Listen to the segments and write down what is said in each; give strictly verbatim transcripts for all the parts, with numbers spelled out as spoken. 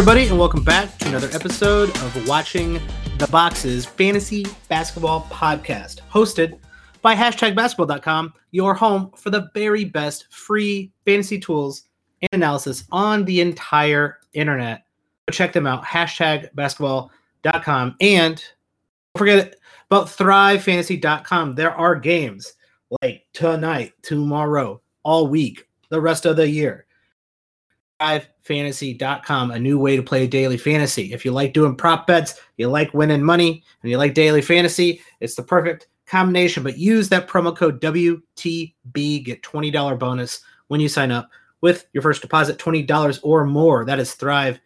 everybody, and welcome back to another episode of Watching the Boxes Fantasy Basketball Podcast, hosted by hashtag basketball dot com, your home for the very best free fantasy tools and analysis on the entire internet. Go check them out, hashtag basketball dot com. And don't forget about thrive fantasy dot com. There are games like tonight, tomorrow, all week, the rest of the year. thrive fantasy dot com, a new way to play daily fantasy. If you like doing prop bets, you like winning money, and you like daily fantasy, it's the perfect combination. But use that promo code W T B, get twenty dollars bonus when you sign up with your first deposit, twenty dollars or more. That is thrive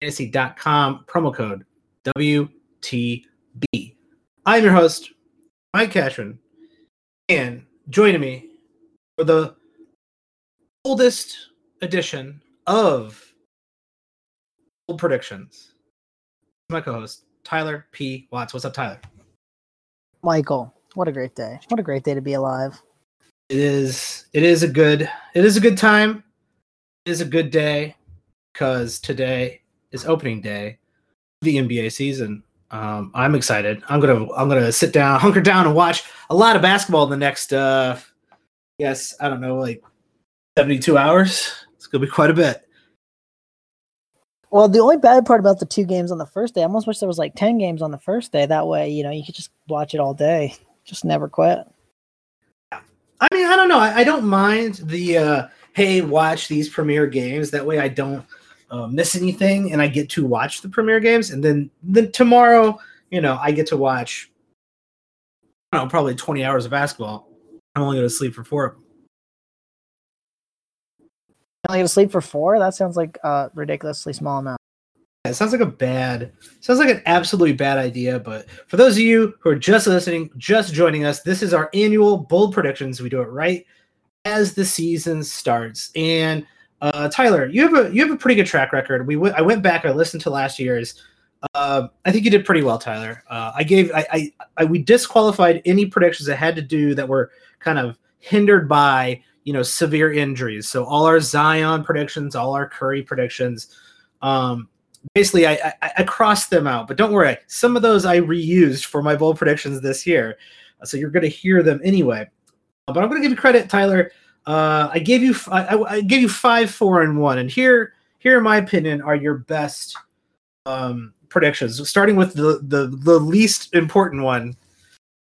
fantasy dot com, promo code W T B. I'm your host, Mike Cashman, and joining me for the oldest edition of Old Predictions, my co-host, Tyler P. Watts. What's up, Tyler? Michael, what a great day. What a great day to be alive. It is it is a good it is a good time. It is a good day because today is opening day of the N B A season. Um, I'm excited. I'm gonna I'm gonna sit down, hunker down, and watch a lot of basketball in the next uh yes, I don't know, like seventy-two hours. It's going to be quite a bit. Well, the only bad part about the two games on the first day, I almost wish there was like ten games on the first day. That way, you know, you could just watch it all day. Just never quit. I mean, I don't know. I, I don't mind the, uh, hey, watch these premiere games. That way I don't uh, miss anything and I get to watch the premiere games. And then, then tomorrow, you know, I get to watch, I don't know, probably twenty hours of basketball. I'm only going to sleep for four of them. I'm going to sleep for four? That sounds like a ridiculously small amount. It sounds like a bad, sounds like an absolutely bad idea. But for those of you who are just listening, just joining us, this is our annual Bold Predictions. We do it right as the season starts. And uh, Tyler, you have a you have a pretty good track record. We w- I went back, I listened to last year's. Uh, I think you did pretty well, Tyler. Uh, I gave I, I I we disqualified any predictions that had to do that were kind of hindered by, you know, severe injuries. So all our Zion predictions, all our Curry predictions, um, basically I, I, I crossed them out. But don't worry, some of those I reused for my bold predictions this year. So you're going to hear them anyway. But I'm going to give you credit, Tyler. Uh, I gave you I, I gave you five, four, and one. And here, here in my opinion, are your best um, predictions. Starting with the, the, the least important one,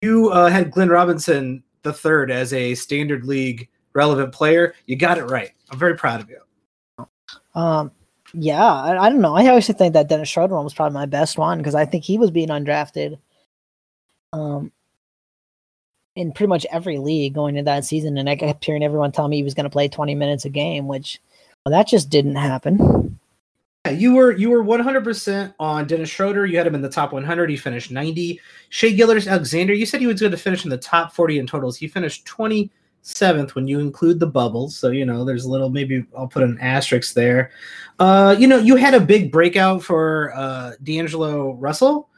you uh, had Glenn Robinson the third as a standard league relevant player. You got it right. I'm very proud of you. Um, yeah, I, I don't know. I always think that Dennis Schroeder one was probably my best one because I think he was being undrafted um, in pretty much every league going into that season, and I kept hearing everyone tell me he was going to play twenty minutes a game, which well, that just didn't happen. Yeah, you were you were one hundred percent on Dennis Schroeder. You had him in the top one hundred. He finished ninety. Shai Gilgeous-Alexander, you said he was going to finish in the top forty in totals. He finished twenty. Seventh, when you include the bubbles, so you know there's a little. Maybe I'll put an asterisk there. Uh, you know, you had a big breakout for uh, D'Angelo Russell.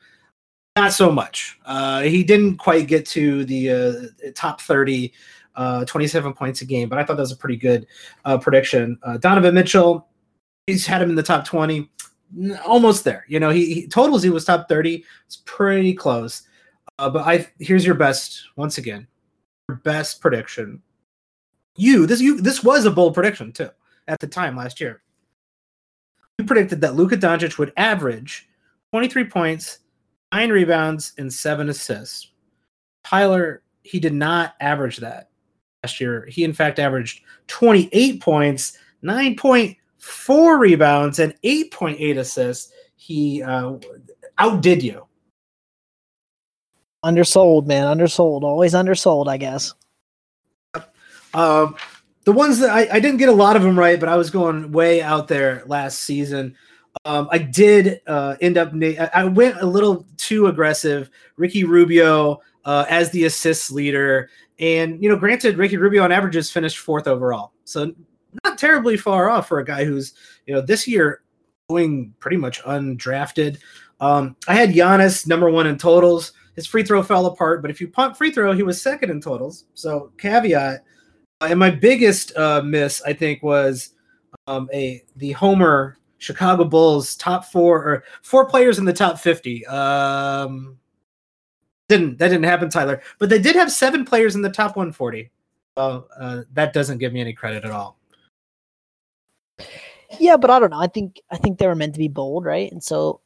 Not so much. Uh, he didn't quite get to the uh, top thirty, uh, twenty-seven points a game. But I thought that was a pretty good uh, prediction. Uh, Donovan Mitchell, he's had him in the top twenty, almost there. You know, he, he totals he was top thirty. It's pretty close. Uh, but I here's your best once again. Best prediction. You this you this was a bold prediction too at the time last year. You predicted that Luka Doncic would average twenty-three points, nine rebounds, and seven assists. Tyler, he did not average that last year. He in fact averaged twenty-eight points, nine point four rebounds, and eight point eight assists. He uh, outdid you. Undersold, man. Undersold. Always undersold, I guess. Uh, the ones that I, I didn't get a lot of them right, but I was going way out there last season. Um, I did uh, end up – I went a little too aggressive. Ricky Rubio uh, as the assists leader. And, you know, granted, Ricky Rubio on average has finished fourth overall. So not terribly far off for a guy who's, you know, this year going pretty much undrafted. Um, I had Giannis number one in totals. His free throw fell apart, but if you punt free throw, he was second in totals. So caveat. Uh, and my biggest uh, miss, I think, was um, a the homer Chicago Bulls top four or four players in the top fifty. Um, didn't that didn't happen, Tyler? But they did have seven players in the top one forty. Well, uh, that doesn't give me any credit at all. Yeah, but I don't know. I think I think they were meant to be bold, right? And so,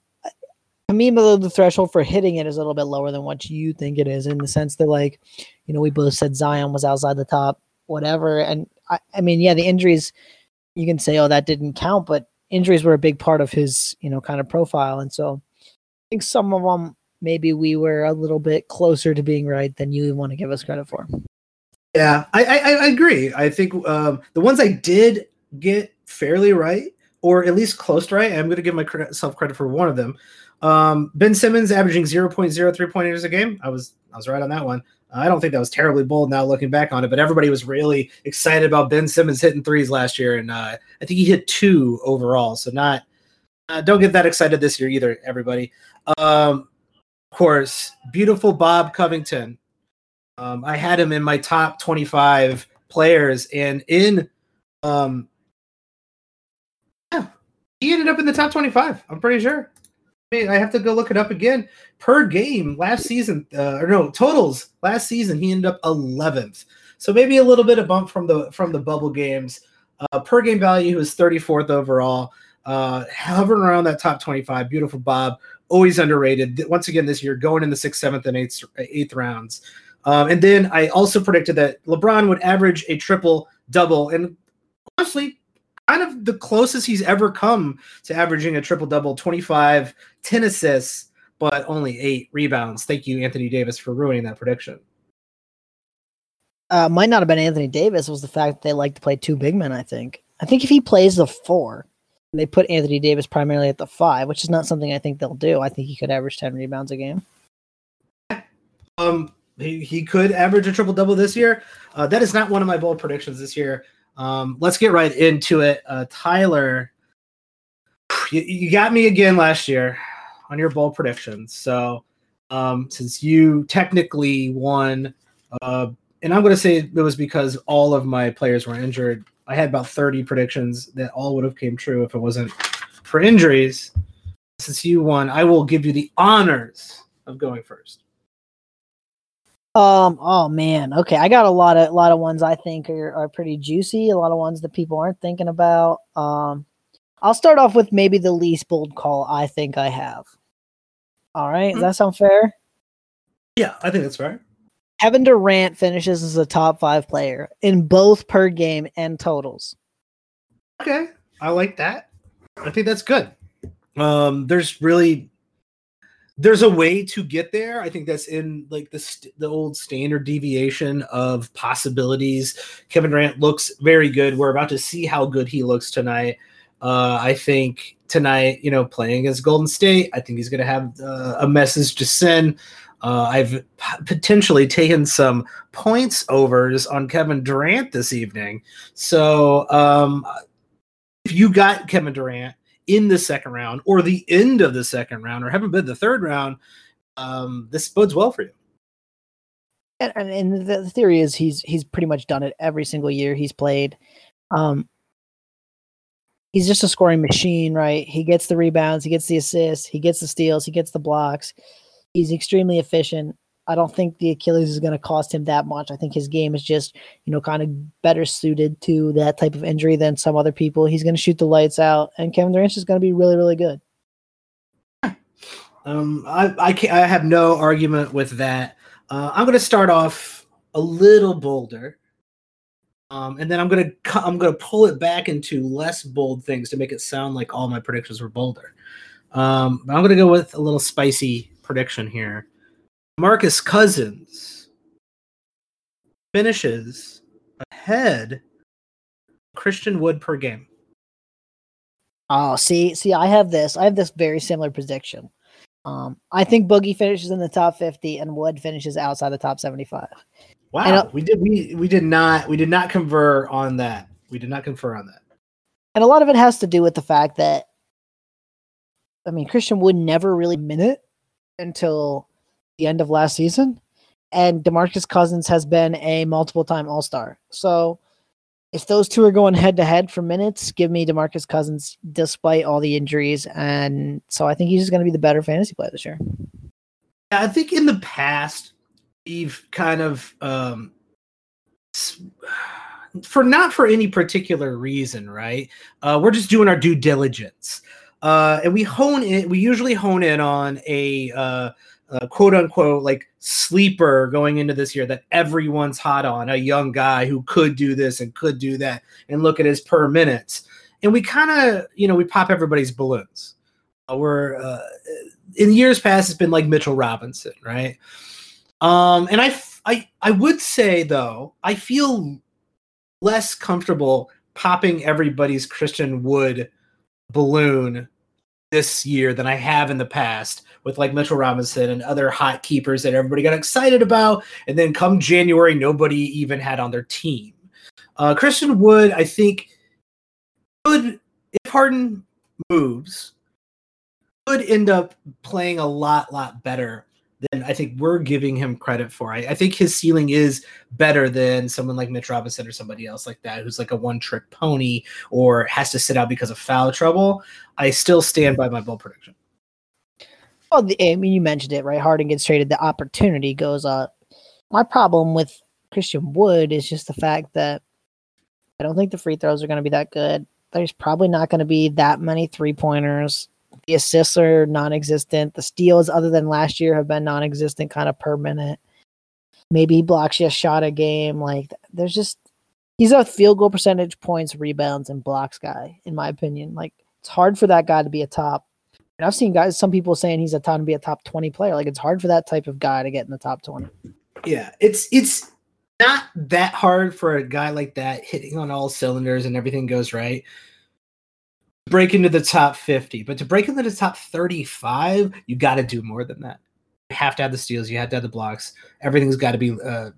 to me, the threshold for hitting it is a little bit lower than what you think it is, in the sense that, like, you know, we both said Zion was outside the top, whatever. And I, I mean, yeah, the injuries, you can say, oh, that didn't count, but injuries were a big part of his, you know, kind of profile. And so I think some of them, maybe we were a little bit closer to being right than you want to give us credit for. Yeah, I, I, I agree. I think um, the ones I did get fairly right, or at least close to right, I'm going to give myself credit for one of them. Um, Ben Simmons averaging zero point zero three pointers a game. I was I was right on that one. I don't think that was terribly bold now looking back on it, but everybody was really excited about Ben Simmons hitting threes last year, and uh, I think he hit two overall, so not uh, don't get that excited this year either, everybody. Um, of course, beautiful Bob Covington. Um, I had him in my top twenty-five players, and in um, yeah, he ended up in the top twenty-five, I'm pretty sure. I have to go look it up again. Per game last season, uh, or no, totals last season, he ended up eleventh. So maybe a little bit of bump from the from the bubble games. Uh, per game value, he was thirty-fourth overall, uh, hovering around that top twenty-five. Beautiful Bob, always underrated. Once again this year, going in the sixth, seventh, and eighth, eighth rounds. Um, and then I also predicted that LeBron would average a triple-double, and honestly, kind of the closest he's ever come to averaging a triple-double, twenty-five, ten assists, but only eight rebounds. Thank you, Anthony Davis, for ruining that prediction. Uh, might not have been Anthony Davis. It was the fact that they like to play two big men, I think. I think if he plays the four, and they put Anthony Davis primarily at the five, which is not something I think they'll do, I think he could average ten rebounds a game. Um, he, he could average a triple-double this year. Uh, that is not one of my bold predictions this year. Um, let's get right into it. Uh, Tyler, you, you got me again last year on your bold predictions. So um, since you technically won, uh, and I'm going to say it was because all of my players were injured. I had about thirty predictions that all would have came true if it wasn't for injuries. Since you won, I will give you the honors of going first. Um. Oh man. Okay. I got a lot of a lot of ones I think are, are pretty juicy. A lot of ones that people aren't thinking about. Um, I'll start off with maybe the least bold call I think I have. All right. Mm-hmm. Does that sound fair? Yeah, I think that's fair. Kevin Durant finishes as a top five player in both per game and totals. Okay, I like that. I think that's good. Um, there's really. There's a way to get there. I think that's in like the st- the old standard deviation of possibilities. Kevin Durant looks very good. We're about to see how good he looks tonight. Uh, I think tonight, you know, playing against Golden State, I think he's going to have uh, a message to send. Uh, I've p- potentially taken some points overs on Kevin Durant this evening. So um, if you got Kevin Durant in the second round or the end of the second round or haven't been the third round, um, this bodes well for you. And, and the theory is he's, he's pretty much done it every single year he's played. Um, he's just a scoring machine, right? He gets the rebounds, he gets the assists, he gets the steals, he gets the blocks. He's extremely efficient. I don't think the Achilles is going to cost him that much. I think his game is just, you know, kind of better suited to that type of injury than some other people. He's going to shoot the lights out, and Kevin Durant is going to be really, really good. Um, I I, can't, I have no argument with that. Uh, I'm going to start off a little bolder, um, and then I'm going to I'm going to pull it back into less bold things to make it sound like all my predictions were bolder. Um, but I'm going to go with a little spicy prediction here. DeMarcus Cousins finishes ahead Christian Wood per game. Oh, see, see, I have this. I have this very similar prediction. Um, I think Boogie finishes in the top fifty and Wood finishes outside the top seventy-five. Wow, and, uh, we did we we did not we did not confer on that. We did not confer on that. And a lot of it has to do with the fact that, I mean, Christian Wood never really minute until the end of last season, and DeMarcus Cousins has been a multiple-time All-Star. So If those two are going head-to-head for minutes, give me DeMarcus Cousins despite all the injuries. And so I think he's just going to be the better fantasy player this year. I think in the past, we've kind of, um, for not for any particular reason, right? Uh, we're just doing our due diligence. Uh, and we hone in, we usually hone in on a uh, uh, quote unquote like sleeper going into this year that everyone's hot on, a young guy who could do this and could do that, and look at his per minutes. And we kind of, you know, we pop everybody's balloons. Uh, we're uh, in years past, it's been like Mitchell Robinson, right? Um, and I, f- I, I would say though, I feel less comfortable popping everybody's Christian Wood balloon this year than I have in the past with like Mitchell Robinson and other hot keepers that everybody got excited about. And then come January, nobody even had on their team. Uh, Christian Wood, I think, could, if Harden moves, could end up playing a lot, lot better than I think we're giving him credit for. I, I think his ceiling is better than someone like Mitch Robinson or somebody else like that, who's like a one-trick pony or has to sit out because of foul trouble. I still stand by my bold prediction. Well, the, I mean, you mentioned it, right? Harden gets traded, the opportunity goes up. My problem with Christian Wood is just the fact that I don't think the free throws are going to be that good. There's probably not going to be that many three-pointers. The assists are non-existent. The steals, other than last year, have been non-existent kind of per minute. Maybe he blocks you a shot a game. Like, there's just, he's a field goal percentage, points, rebounds, and blocks guy, in my opinion. Like, it's hard for that guy to be a top. And I've seen guys, some people saying he's a top to be a top twenty player. Like, it's hard for that type of guy to get in the top twenty. Yeah, it's it's not that hard for a guy like that hitting on all cylinders and everything goes right. Break into the top fifty, but to break into the top thirty-five, you got to do more than that. You have to have the steals, you have to have the blocks. Everything's got to be uh,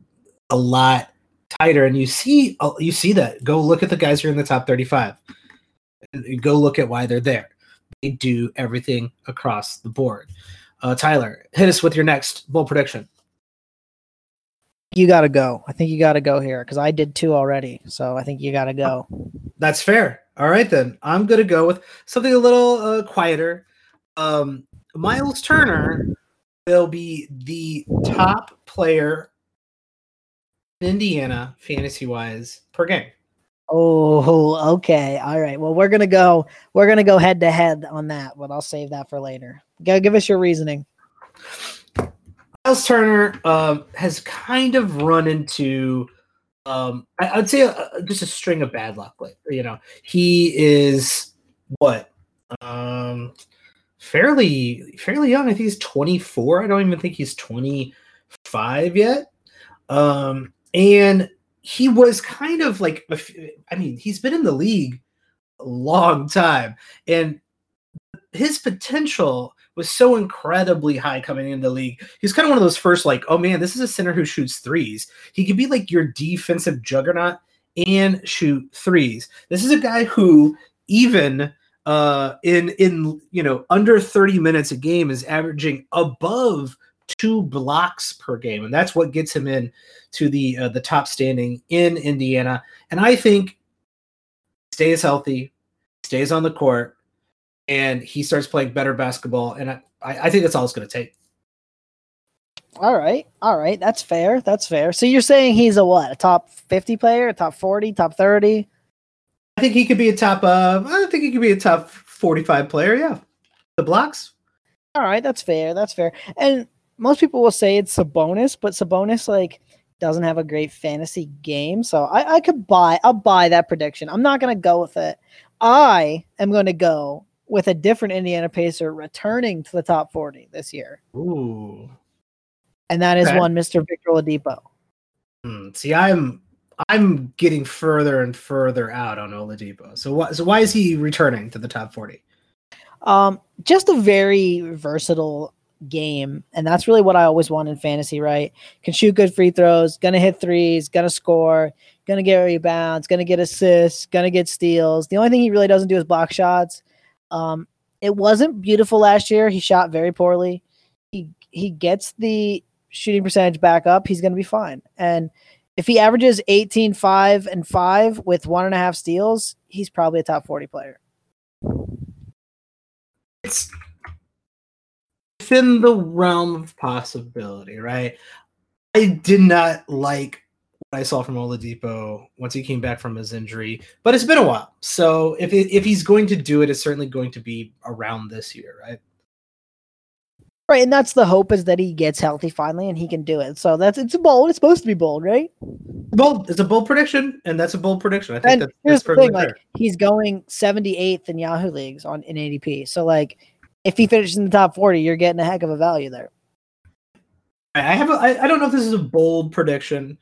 a lot tighter, and you see, you see that. Go look at the guys who are in the top thirty-five. Go look at why they're there. They do everything across the board. Uh, Tyler, hit us with your next bold prediction. You got to go. I think you got to go here because I did two already, so I think you got to go. That's fair. All right, then. I'm going to go with something a little uh, quieter. Um, Miles Turner will be the top player in Indiana, fantasy-wise, per game. Oh, okay. All right. Well, we're going to go we're going to go head-to-head on that, but I'll save that for later. Go, give us your reasoning. Miles Turner um, has kind of run into – Um, I, I'd say a, just a string of bad luck. Like, you know, he is what um, fairly fairly young. I think he's twenty-four. I don't even think he's twenty-five yet. Um, and he was kind of like, I mean, he's been in the league a long time, and his potential was so incredibly high coming into the league. He's kind of one of those first, like, oh man, this is a center who shoots threes. He could be like your defensive juggernaut and shoot threes. This is a guy who, even uh, in in you know under thirty minutes a game, is averaging above two blocks per game, and that's what gets him in to the uh, the top standing in Indiana. And I think stays healthy, stays on the court, and he starts playing better basketball, and I, I think that's all it's going to take. All right, all right, that's fair, that's fair. So you're saying he's a what, a top fifty player, a top forty, top thirty? I think he could be a top. Uh, I think he could be a top forty-five player. Yeah, the blocks. All right, that's fair, that's fair. And most people will say it's Sabonis, but Sabonis like doesn't have a great fantasy game, so I, I could buy. I'll buy that prediction. I'm not going to go with it. I am going to go with a different Indiana Pacer returning to the top forty this year. Ooh. And that is okay. One Mister Victor Oladipo. Mm, see, I'm I'm getting further and further out on Oladipo. So why so why is he returning to the top forty? Um, just a very versatile game, and that's really what I always want in fantasy, right? Can shoot good free throws, gonna hit threes, gonna score, gonna get rebounds, gonna get assists, gonna get steals. The only thing he really doesn't do is block shots. Um, it wasn't beautiful last year. He shot very poorly. He he gets the shooting percentage back up. He's going to be fine. And If he averages eighteen, five, and five with one and a half steals, he's probably a top forty player. It's within the realm of possibility, right? I did not like what I saw from Oladipo once he came back from his injury, but it's been a while. So if it, if he's going to do it, it's certainly going to be around this year, right? Right, and that's the hope, is that he gets healthy finally and he can do it. So that's it's a bold. It's supposed to be bold, right? Bold. It's a bold prediction, and that's a bold prediction. I think and that's, here's that's the thing: fair. Like, he's going seventy-eighth in Yahoo leagues on in A D P. So like, if he finishes in the top forty, you're getting a heck of a value there. I have. A, I, I don't know if this is a bold prediction,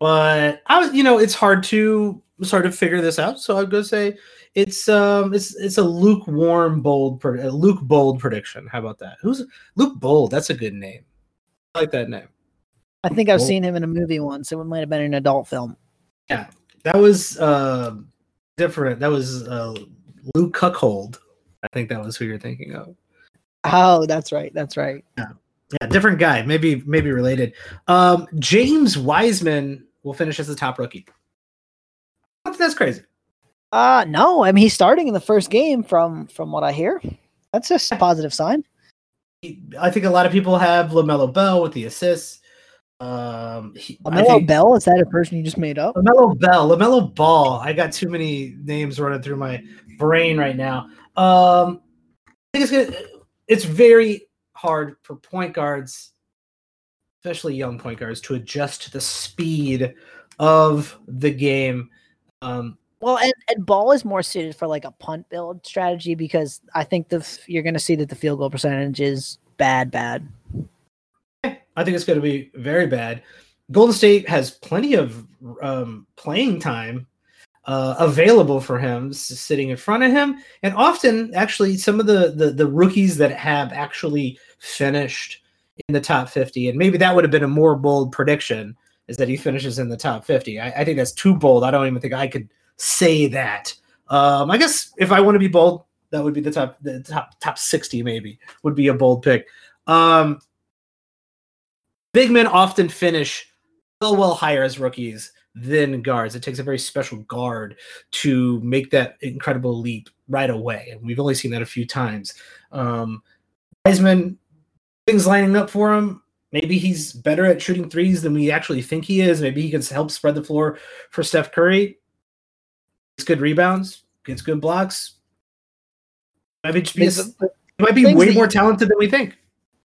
but I was. You know, it's hard to it's hard to figure this out. So I'm gonna say it's um it's it's a lukewarm bold a Luke Bold prediction. How about that? Who's Luke Bold? That's a good name. I like that name. I think I've Bold. seen him in a movie once. It might have been an adult film. Yeah, that was uh different. That was uh, Luke Cuckold. I think that was who you're thinking of. Oh, that's right. That's right. Yeah. Yeah, different guy. Maybe maybe related. Um, James Wiseman will finish as the top rookie. I don't think that's crazy. Uh no. I mean, he's starting in the first game from from what I hear. That's just a positive sign. I think a lot of people have LaMelo Bell with the assists. Um, he, LaMelo think, Bell? Is that a person you just made up? LaMelo Bell. LaMelo Ball. I got too many names running through my brain right now. Um, I think it's gonna, it's very hard for point guards, especially young point guards, to adjust to the speed of the game. Um, well, and, and Ball is more suited for like a punt build strategy, because I think the you're going to see that the field goal percentage is bad, bad. I think it's going to be very bad. Golden State has plenty of um, playing time Uh, available for him, sitting in front of him. And often, actually, some of the, the the rookies that have actually finished in the top fifty, and maybe that would have been a more bold prediction, is that he finishes in the top fifty. I, I think that's too bold. I don't even think I could say that. Um, I guess if I want to be bold, that would be the top the top top sixty, maybe, would be a bold pick. Um, big men often finish well, well higher as rookies than guards. It takes a very special guard to make that incredible leap right away, and we've only seen that a few times. Um, Wiseman, things lining up for him. Maybe he's better at shooting threes than we actually think he is. Maybe he can help spread the floor for Steph Curry. Gets good rebounds, gets good blocks. I mean, he might be way more talented than we think.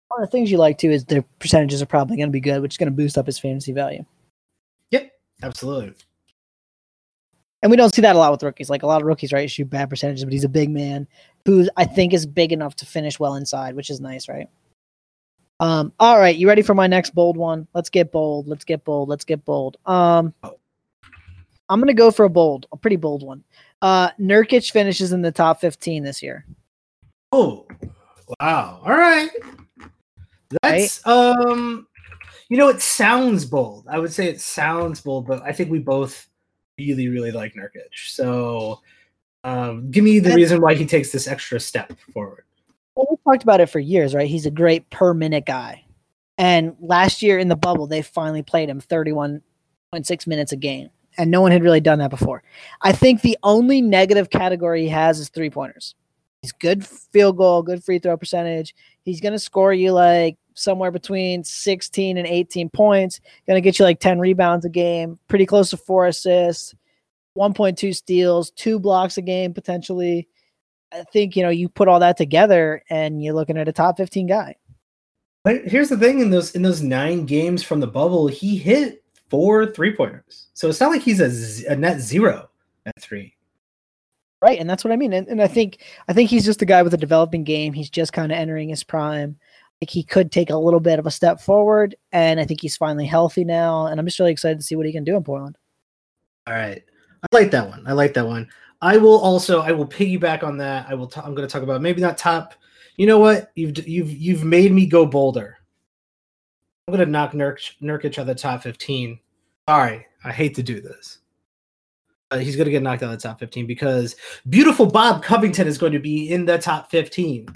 One of the things you like too is their percentages are probably going to be good, which is going to boost up his fantasy value. Absolutely. And we don't see that a lot with rookies. Like, a lot of rookies, right, shoot bad percentages, but he's a big man who I think is big enough to finish well inside, which is nice, right? Um, all right, you ready for my next bold one? Let's get bold. Let's get bold. Let's get bold. Um, I'm going to go for a bold, a pretty bold one. Uh, Nurkic finishes in the top fifteen this year. Oh, wow. All right. That's right? – um. You know, it sounds bold. I would say it sounds bold, but I think we both really, really like Nurkic. So um, give me the reason why he takes this extra step forward. Well, we've talked about it for years, right? He's a great per-minute guy. And last year in the bubble, they finally played him thirty-one point six minutes a game, and no one had really done that before. I think the only negative category he has is three-pointers. He's good field goal, good free throw percentage. He's going to score you like somewhere between sixteen and eighteen points, going to get you like ten rebounds a game, pretty close to four assists, one point two steals, two blocks a game potentially. I think, you know, you put all that together and you're looking at a top fifteen guy. But here's the thing, in those in those nine games from the bubble, he hit four three-pointers. So it's not like he's a, z- a net zero at three. Right, and that's what I mean. And, and I think I think he's just a guy with a developing game. He's just kind of entering his prime. Like, he could take a little bit of a step forward, and I think he's finally healthy now, and I'm just really excited to see what he can do in Portland. All right. I like that one. I like that one. I will also – I will piggyback on that. I will t- I'm going to talk about maybe not top – you know what? You've you've you've made me go bolder. I'm going to knock Nurk, Nurkic out of the top fifteen. All right. I hate to do this. Uh, he's going to get knocked out of the top fifteen because beautiful Bob Covington is going to be in the top fifteen.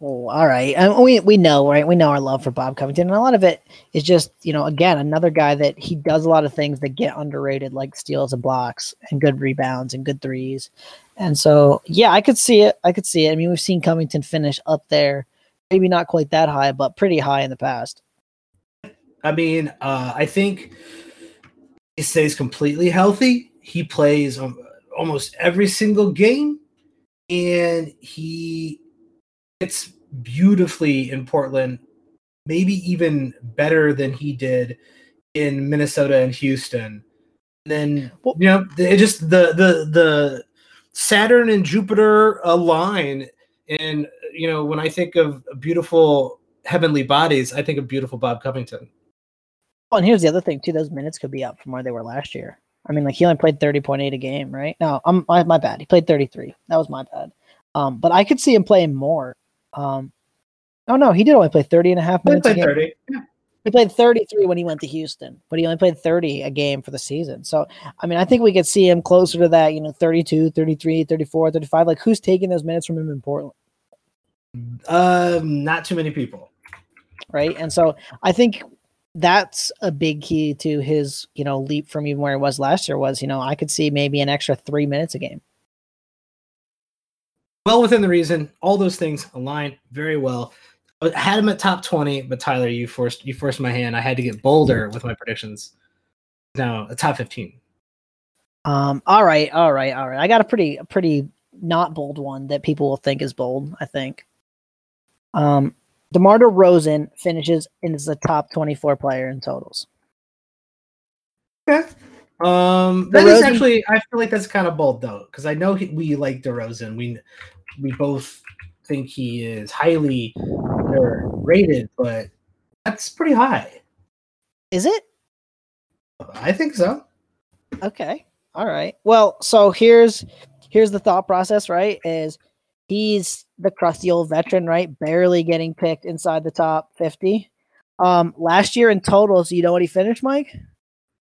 Oh, all right. I mean, we we know, right? We know our love for Bob Covington, and a lot of it is just, you know, again, another guy that he does a lot of things that get underrated, like steals and blocks and good rebounds and good threes. And so, yeah, I could see it. I could see it. I mean, we've seen Covington finish up there, maybe not quite that high, but pretty high in the past. I mean, uh, I think he stays completely healthy. He plays um, almost every single game, and he fits beautifully in Portland, maybe even better than he did in Minnesota and Houston. And then, well, you know, it just the the the Saturn and Jupiter align, and you know, when I think of beautiful heavenly bodies, I think of beautiful Bob Covington. Oh, and here's the other thing too: those minutes could be up from where they were last year. I mean, like, he only played thirty point eight a game, right? No, I'm my, my bad. He played thirty-three. That was my bad. Um, but I could see him playing more. Um, oh no, he did only play thirty and a half minutes. He played a game. thirty. Yeah. He played thirty-three when he went to Houston, but he only played thirty a game for the season. So, I mean, I think we could see him closer to that, you know, thirty-two, thirty-three, thirty-four, thirty-five. Like, who's taking those minutes from him in Portland? Um, not too many people. Right. And so I think that's a big key to his, you know, leap from even where he was last year was, you know, I could see maybe an extra three minutes a game. Well within the reason, all those things align very well. I had him at top twenty, but Tyler, you forced you forced my hand. I had to get bolder with my predictions. Now a top fifteen. Um. All right. All right. All right. I got a pretty a pretty not bold one that people will think is bold. I think. Um. DeMar DeRozan finishes and is the top twenty-four player in totals. Yeah. Um, that DeRozan, is actually, I feel like that's kind of bold though, because I know he, we like DeRozan. We we both think he is highly rated, but that's pretty high. Is it? I think so. Okay. All right. Well, so here's here's the thought process, right? Is he's the crusty old veteran, right? Barely getting picked inside the top fifty. Um, last year in totals, you know what he finished, Mike?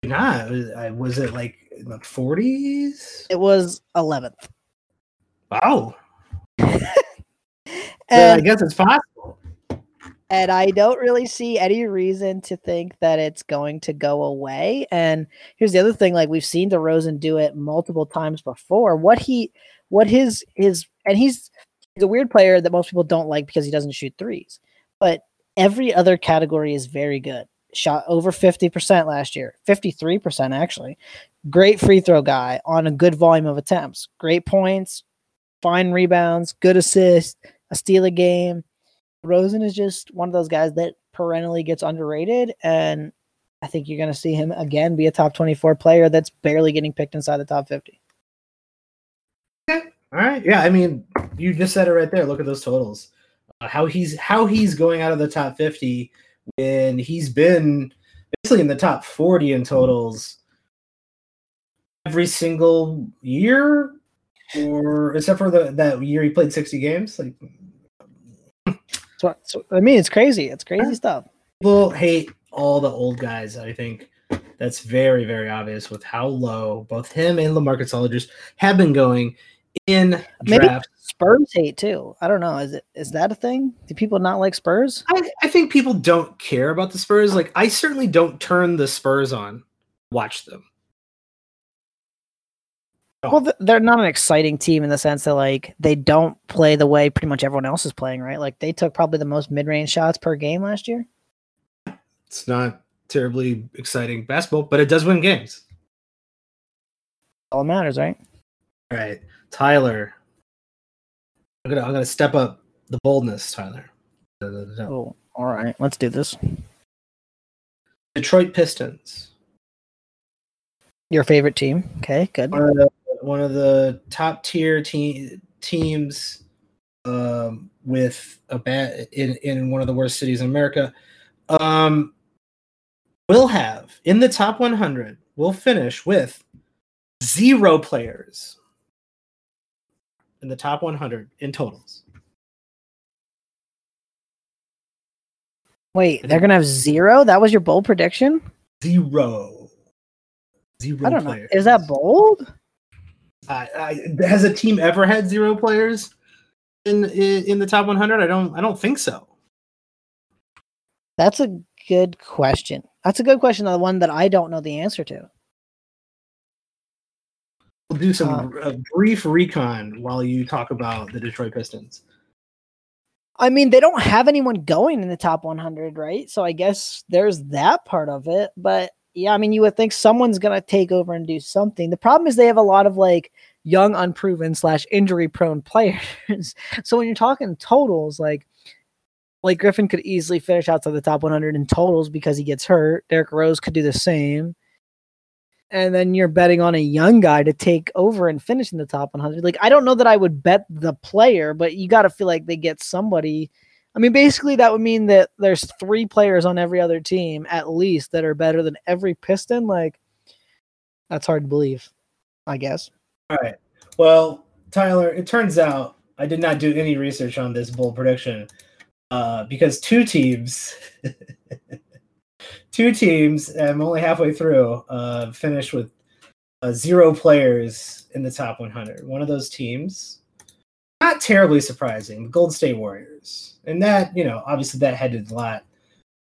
Nah, was, was it like in the forties? It was eleventh. Wow. And yeah, I guess it's possible. And I don't really see any reason to think that it's going to go away. And here's the other thing, like, we've seen DeRozan do it multiple times before. What he, what his, his, and he's, he's a weird player that most people don't like because he doesn't shoot threes, but every other category is very good. Shot over fifty percent last year, fifty-three percent actually. Great free throw guy on a good volume of attempts, great points, fine rebounds, good assist, a steal a game. Rosen is just one of those guys that perennially gets underrated, and I think you're going to see him again be a top twenty-four player that's barely getting picked inside the top fifty. Okay. All right. Yeah, I mean, you just said it right there. Look at those totals. Uh, how he's how he's going out of the top fifty when he's been basically in the top forty in totals every single year, or except for the that year he played sixty games, like. So, so, I mean, it's crazy. It's crazy stuff. People hate all the old guys. I think that's very, very obvious with how low both him and LaMarcus Aldridge have been going in maybe draft. Spurs hate too. I don't know. Is it is that a thing? Do people not like Spurs? I, I think people don't care about the Spurs. Like, I certainly don't turn the Spurs on. Watch them. Well, they're not an exciting team in the sense that, like, they don't play the way pretty much everyone else is playing, right? Like, they took probably the most mid-range shots per game last year. It's not terribly exciting basketball, but it does win games. All matters, right? All right, Tyler. I'm gonna I'm gonna step up the boldness, Tyler. Oh, all right, let's do this. Detroit Pistons. Your favorite team? Okay, good. Uh, One of the top tier te- teams um, with a bad in, in one of the worst cities in America um, will have in the top one hundred. Will finish with zero players in the top one hundred in totals. Wait, they're gonna have zero? That was your bold prediction? Zero. Zero. I don't players. know. Is that bold? Uh, I, has a team ever had zero players? in, in the top one hundred? I don't, I don't think so. That's a good question. That's a good question. The one that I don't know the answer to. We'll do some uh, a brief recon while you talk about the Detroit Pistons. I mean, they don't have anyone going in the top one hundred, right? So I guess there's that part of it. But yeah, I mean, you would think someone's going to take over and do something. The problem is they have a lot of like young, unproven slash injury prone players. So when you're talking totals, like Blake Griffin could easily finish outside the top one hundred in totals because he gets hurt. Derrick Rose could do the same. And then you're betting on a young guy to take over and finish in the top one hundred. Like, I don't know that I would bet the player, but you got to feel like they get somebody. I mean, basically that would mean that there's three players on every other team at least that are better than every Piston. Like, that's hard to believe, I guess. All right. Well, Tyler, it turns out I did not do any research on this bold prediction uh, because two teams – Two teams, and I'm only halfway through, uh, finished with uh, zero players in the top one hundred. One of those teams, not terribly surprising, the Golden State Warriors. And that, you know, obviously that had a lot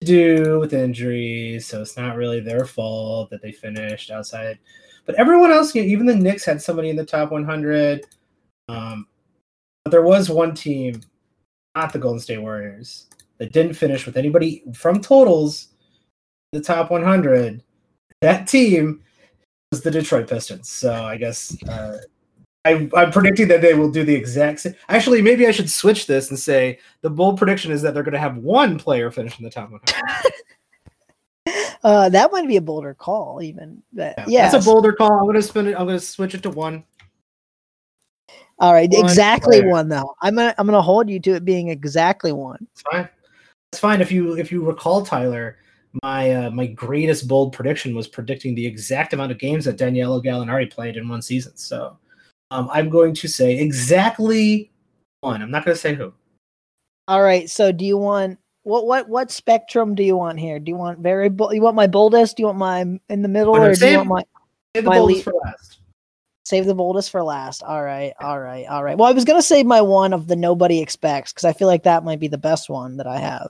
to do with injuries, so it's not really their fault that they finished outside. But everyone else, even the Knicks had somebody in the top one hundred. Um, but there was one team, not the Golden State Warriors, that didn't finish with anybody from totals the top one hundred. That team was the Detroit Pistons. So I guess uh, I, I'm predicting that they will do the exact same. Actually, maybe I should switch this and say the bold prediction is that they're going to have one player finish in the top one hundred. uh, that might be a bolder call, even. But, yeah, yeah, that's a bolder call. I'm going to spin it. I'm going to switch it to one. All right, one exactly player. One though. I'm gonna I'm gonna hold you to it being exactly one. It's fine. It's fine if you if you recall, Tyler. My uh, my greatest bold prediction was predicting the exact amount of games that Daniele Gallinari played in one season. So um, I'm going to say exactly one. I'm not going to say who. All right. So do you want what what what spectrum do you want here? Do you want very bold? You want my boldest? Do you want my in the middle, or do you want my save the boldest for last? Save the boldest for last. All right. All right. All right. Well, I was going to save my one of the nobody expects because I feel like that might be the best one that I have.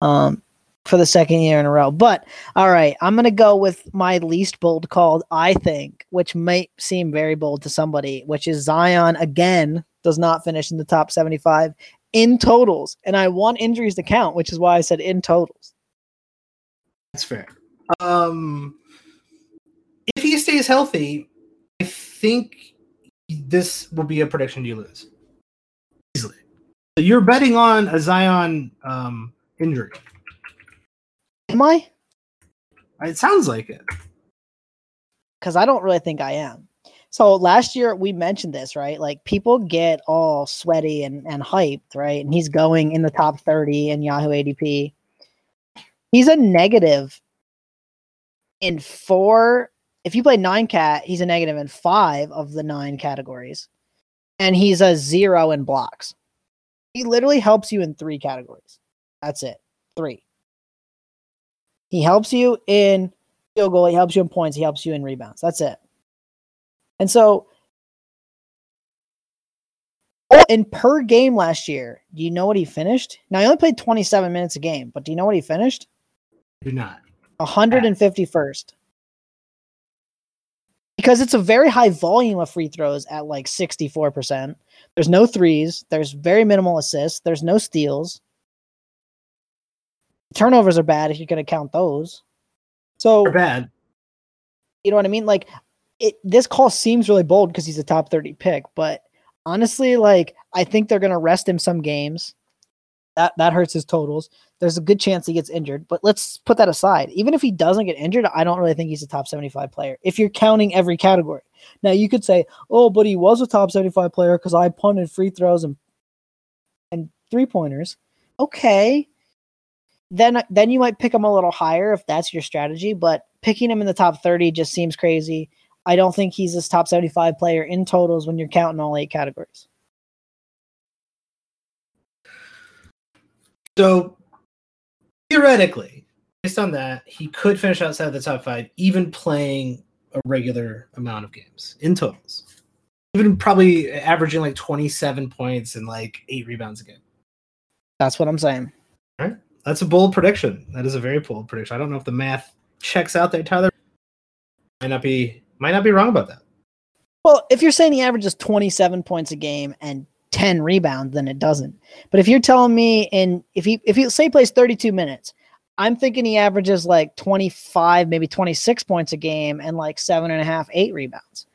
Um. For the second year in a row. But all right, I'm going to go with my least bold call, I think, which might seem very bold to somebody, which is Zion again does not finish in the top seventy-five in totals. And I want injuries to count, which is why I said in totals. That's fair. Um, if he stays healthy, I think this will be a prediction you lose easily. So you're betting on a Zion um, injury. Am I? It sounds like it. Because I don't really think I am. So last year we mentioned this, right? Like people get all sweaty and, and hyped, right? And he's going in the top thirty in Yahoo A D P. He's a negative in four. If you play nine cat, he's a negative in five of the nine categories. And he's a zero in blocks. He literally helps you in three categories. That's it. Three. He helps you in field goal. He helps you in points. He helps you in rebounds. That's it. And so, in per game last year, do you know what he finished? Now, he only played twenty-seven minutes a game, but do you know what he finished? Do not. one hundred fifty-first. Because it's a very high volume of free throws at like sixty-four percent. There's no threes. There's very minimal assists. There's no steals. Turnovers are bad if you're going to count those. So they're bad. You know what I mean? Like it, this call seems really bold because he's a top thirty pick, but honestly, like I think they're going to rest him some games. That that hurts his totals. There's a good chance he gets injured, but let's put that aside. Even if he doesn't get injured, I don't really think he's a top seventy-five player. If you're counting every category. Now you could say, "Oh, but he was a top seventy-five player because I punted free throws and and three-pointers." Okay. Then then you might pick him a little higher if that's your strategy, but picking him in the top thirty just seems crazy. I don't think he's this top seventy-five player in totals when you're counting all eight categories. So, theoretically, based on that, he could finish outside the top five, even playing a regular amount of games in totals. even probably averaging like twenty-seven points and like eight rebounds a game. That's what I'm saying. All right. That's a bold prediction. That is a very bold prediction. I don't know if the math checks out there, Tyler. Might not be might not be wrong about that. Well, if you're saying he averages twenty-seven points a game and ten rebounds, then it doesn't. But if you're telling me in if he if he say he plays thirty-two minutes, I'm thinking he averages like twenty-five, maybe twenty-six points a game and like seven and a half, eight rebounds.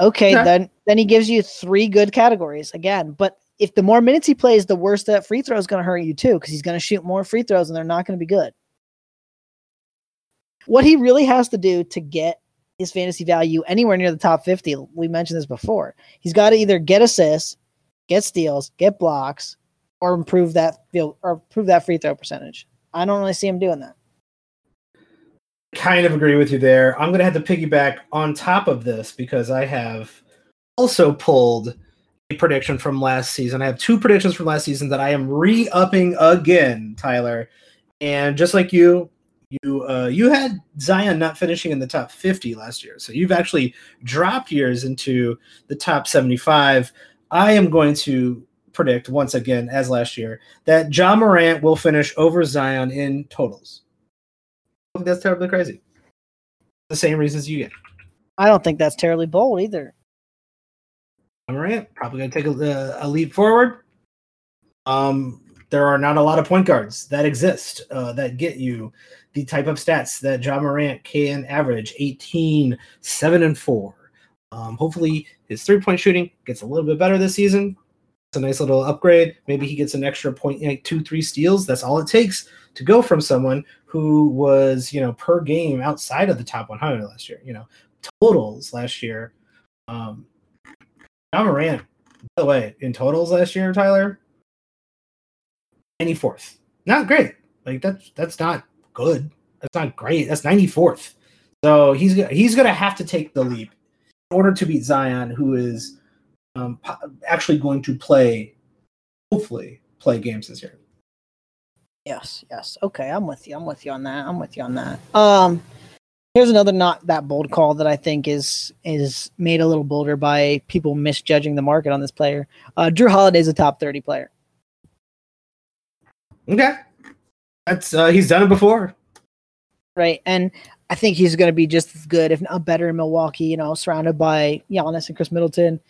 Okay, okay. then then he gives you three good categories again. But if the more minutes he plays, the worse that free throw is going to hurt you too, because he's going to shoot more free throws and they're not going to be good. What he really has to do to get his fantasy value anywhere near the top fifty, we mentioned this before, he's got to either get assists, get steals, get blocks, or improve that field or improve that free throw percentage. I don't really see him doing that. Kind of agree with you there. I'm going to have to piggyback on top of this because I have also pulled a prediction from last season. I have two predictions from last season that I am re-upping again, Tyler. And just like you, You uh, you had Zion not finishing in the top fifty last year, so you've actually dropped yours into the top seventy-five. I am going to predict once again, as last year, that Ja Morant will finish over Zion in totals. I think that's terribly crazy. The same reasons you get. I don't think that's terribly bold either. Ja Morant probably going to take a, a leap forward. Um. There are not a lot of point guards that exist uh, that get you the type of stats that Ja Morant can average, eighteen, seven, and four. Um, hopefully his three-point shooting gets a little bit better this season. It's a nice little upgrade. Maybe he gets an extra point, like two, three steals. That's all it takes to go from someone who was, you know, per game outside of the top one hundred last year. You know, totals last year. Um, Ja Morant, by the way, in totals last year, Tyler, ninety-fourth. Not great. Like that's that's not good. That's not great. That's ninety-fourth. So he's he's going to have to take the leap in order to beat Zion, who is um, actually going to play, hopefully, play games this year. Yes, yes. Okay, I'm with you. I'm with you on that. I'm with you on that. Um, here's another not that bold call that I think is is made a little bolder by people misjudging the market on this player. Uh, Jrue Holiday is a top thirty player. Okay, that's uh, he's done it before, right? And I think he's going to be just as good, if not better, in Milwaukee. You know, surrounded by Giannis and Chris Middleton.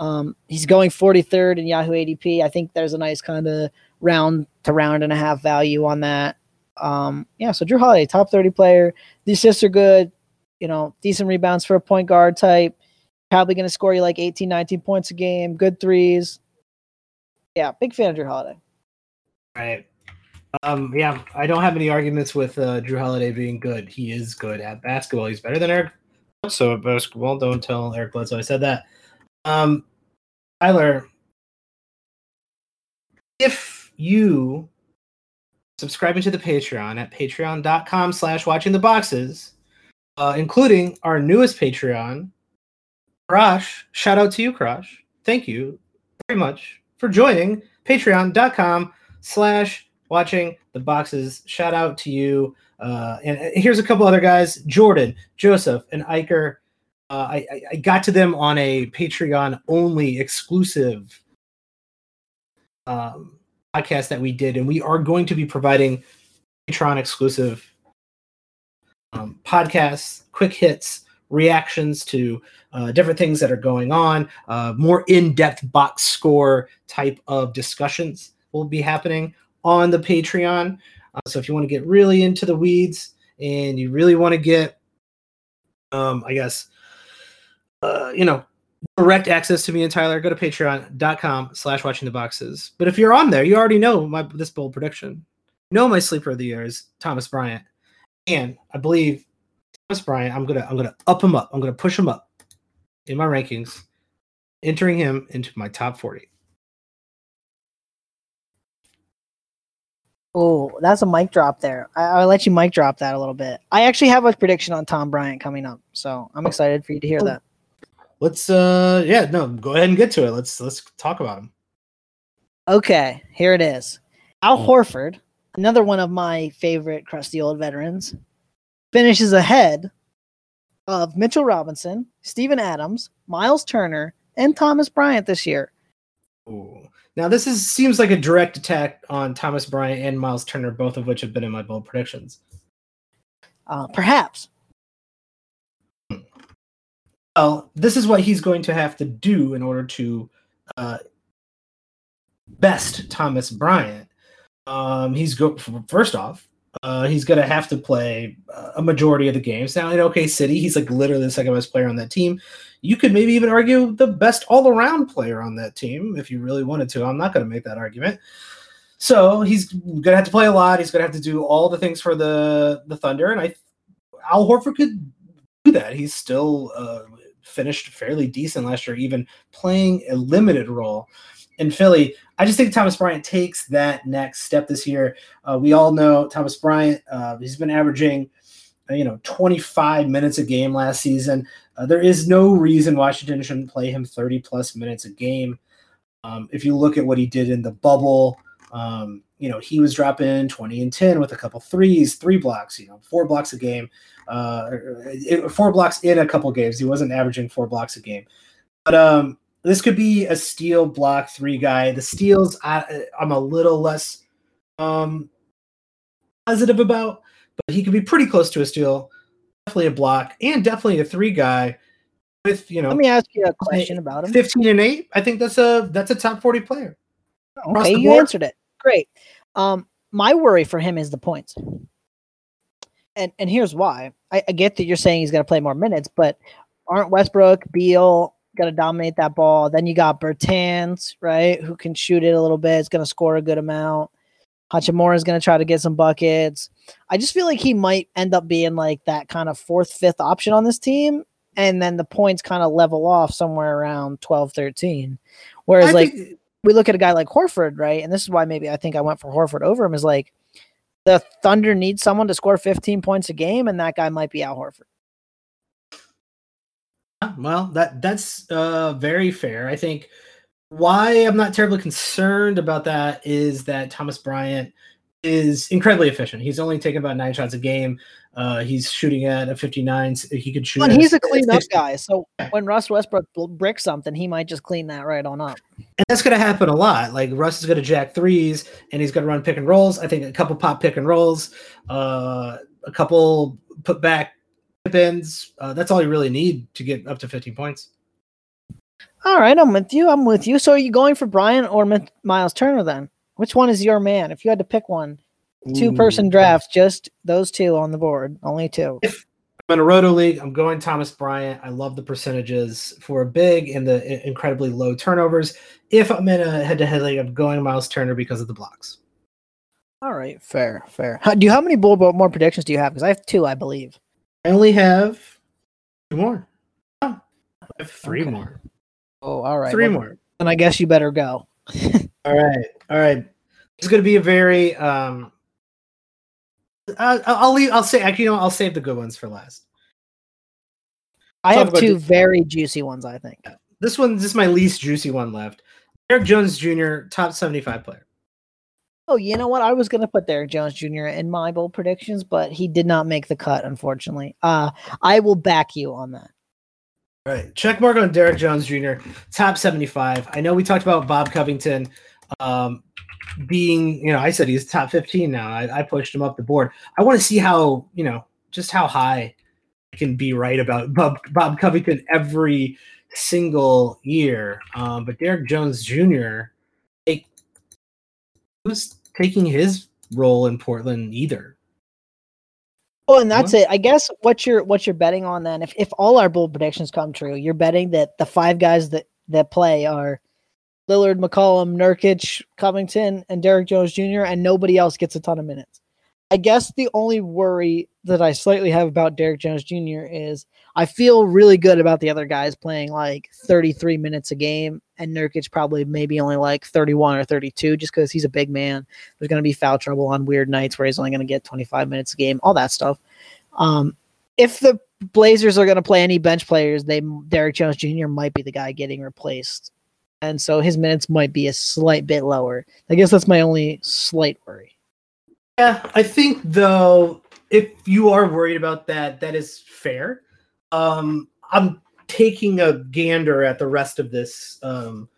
Um, he's going forty-third in Yahoo A D P. I think there's a nice kind of round to round and a half value on that. Um, yeah, so Jrue Holiday, top thirty player. The assists are good. You know, decent rebounds for a point guard type. Probably going to score you like eighteen, nineteen points a game. Good threes. Yeah, big fan of Jrue Holiday. All right. Um, yeah, I don't have any arguments with uh, Jrue Holiday being good. He is good at basketball. He's better than Eric Bledsoe at basketball. Don't tell Eric Bledsoe I said that. Um, Tyler, if you subscribe to the Patreon at patreon.com slash watching the boxes, uh, including our newest Patreon, Krosh, shout out to you, Krosh. Thank you very much for joining patreon.com slash Watching the boxes, shout out to you. Uh, and here's a couple other guys, Jordan, Joseph, and Iker. Uh, I, I got to them on a Patreon-only exclusive um, podcast that we did, and we are going to be providing Patreon-exclusive um, podcasts, quick hits, reactions to uh, different things that are going on, uh, more in-depth box score type of discussions will be happening on the Patreon. Uh, so if you want to get really into the weeds and you really want to get, um, I guess, uh, you know, direct access to me and Tyler, go to patreon.com slash watching the boxes. But if you're on there, you already know my this bold prediction. You know my sleeper of the year is Thomas Bryant. And I believe Thomas Bryant, I'm going to I'm gonna up him up. I'm going to push him up in my rankings, entering him into my top forty. Oh, that's a mic drop there. I, I'll let you mic drop that a little bit. I actually have a prediction on Tom Bryant coming up, so I'm excited for you to hear that. Let's, uh, yeah, no, go ahead and get to it. Let's let's talk about him. Okay, here it is. Al Horford, another one of my favorite crusty old veterans, finishes ahead of Mitchell Robinson, Steven Adams, Miles Turner, and Thomas Bryant this year. Ooh. Now, this is seems like a direct attack on Thomas Bryant and Miles Turner, both of which have been in my bold predictions. Uh, perhaps. Well, this is what he's going to have to do in order to uh, best Thomas Bryant. Um, he's go- First off, uh, he's going to have to play a majority of the games. Now, in OK City, he's like literally the second best player on that team. You could maybe even argue the best all-around player on that team if you really wanted to. I'm not going to make that argument. So he's going to have to play a lot. He's going to have to do all the things for the, the Thunder. And I, Al Horford could do that. He's still uh, finished fairly decent last year, even playing a limited role in Philly. I just think Thomas Bryant takes that next step this year. Uh, we all know Thomas Bryant, uh, he's been averaging – you know, twenty-five minutes a game last season. Uh, there is no reason Washington shouldn't play him thirty plus minutes a game. Um, if you look at what he did in the bubble, um, you know, he was dropping twenty and ten with a couple threes, three blocks, you know, four blocks a game, uh, it, four blocks in a couple games. He wasn't averaging four blocks a game, but um, this could be a steal block three guy. The steals, I, I'm a little less um, positive about. But he could be pretty close to a steal, definitely a block, and definitely a three guy. With you know, let me ask you a question about him. Fifteen and eight. I think that's a that's a top forty player. Okay, you answered it. Great. Um, my worry for him is the points, and and here's why. I, I get that you're saying he's going to play more minutes, but aren't Westbrook, Beal going to dominate that ball? Then you got Bertans, right, who can shoot it a little bit. It's going to score a good amount. Hachimura is going to try to get some buckets. I just feel like he might end up being like that kind of fourth, fifth option on this team. And then the points kind of level off somewhere around twelve, thirteen. Whereas I like think... we look at a guy like Horford, right? And this is why maybe I think I went for Horford over him is like the Thunder needs someone to score fifteen points a game. And that guy might be Al Horford. Well, that that's uh, very fair. I think, why I'm not terribly concerned about that is that Thomas Bryant is incredibly efficient. He's only taken about nine shots a game. Uh, he's shooting at a fifty-nine. He could shoot. Well, he's a clean-up guy, so when Russ Westbrook bricks something, he might just clean that right on up. And that's going to happen a lot. Like Russ is going to jack threes, and he's going to run pick and rolls. I think a couple pop pick and rolls, uh, a couple put back tip ins. Uh, that's all you really need to get up to fifteen points. All right, I'm with you. I'm with you. So are you going for Bryant or M- Miles Turner then? Which one is your man? If you had to pick one, two-person drafts, just those two on the board, only two. If I'm in a roto league, I'm going Thomas Bryant. I love the percentages for a big and the incredibly low turnovers. If I'm in a head-to-head league, I'm going Miles Turner because of the blocks. All right, fair, fair. How, do you, how many more predictions do you have? Because I have two, I believe. I only have two more. Oh, I have three okay. more. Oh, all right. Three well, more. Then I guess you better go. All right. All right. It's going to be a very um I, I'll leave I'll say actually you know I'll save the good ones for last. I have two very juicy ones, I think. This one this is my least juicy one left. Derrick Jones Junior, top seventy-five player. Oh, you know what? I was going to put Derrick Jones Junior in my bold predictions, but he did not make the cut, unfortunately. Uh I will back you on that. All right, check mark on Derrick Jones Junior, top seventy-five. I know we talked about Bob Covington um, being, you know, I said he's top fifteen now. I, I pushed him up the board. I want to see how, you know, just how high I can be right about Bob, Bob Covington every single year. Um, but Derrick Jones Junior, take, who's taking his role in Portland either? Oh, and that's it. I guess what you're what you're betting on then, if, if all our bold predictions come true, you're betting that the five guys that, that play are Lillard, McCollum, Nurkic, Covington, and Derrick Jones Junior, and nobody else gets a ton of minutes. I guess the only worry that I slightly have about Derrick Jones Junior is I feel really good about the other guys playing like thirty-three minutes a game, and Nurkic probably maybe only like thirty-one or thirty-two just because he's a big man. There's going to be foul trouble on weird nights where he's only going to get twenty-five minutes a game, all that stuff. Um, if the Blazers are going to play any bench players, they Derrick Jones Junior might be the guy getting replaced, and so his minutes might be a slight bit lower. I guess that's my only slight worry. Yeah, I think, though, if you are worried about that, that is fair. Um, I'm taking a gander at the rest of this um,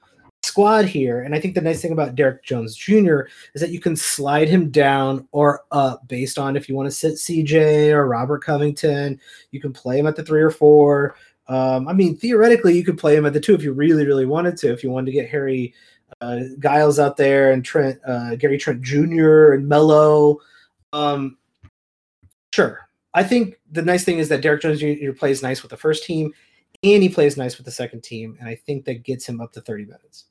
squad here, and I think the nice thing about Derrick Jones Junior is that you can slide him down or up based on if you want to sit C J or Robert Covington. You can play him at the three or four. Um, I mean, theoretically, you could play him at the two if you really, really wanted to. If you wanted to get Harry uh, Giles out there and Trent, uh, Gary Trent Junior and Melo, um, sure. I think the nice thing is that Derrick Jones Junior plays nice with the first team, and he plays nice with the second team, and I think that gets him up to thirty minutes.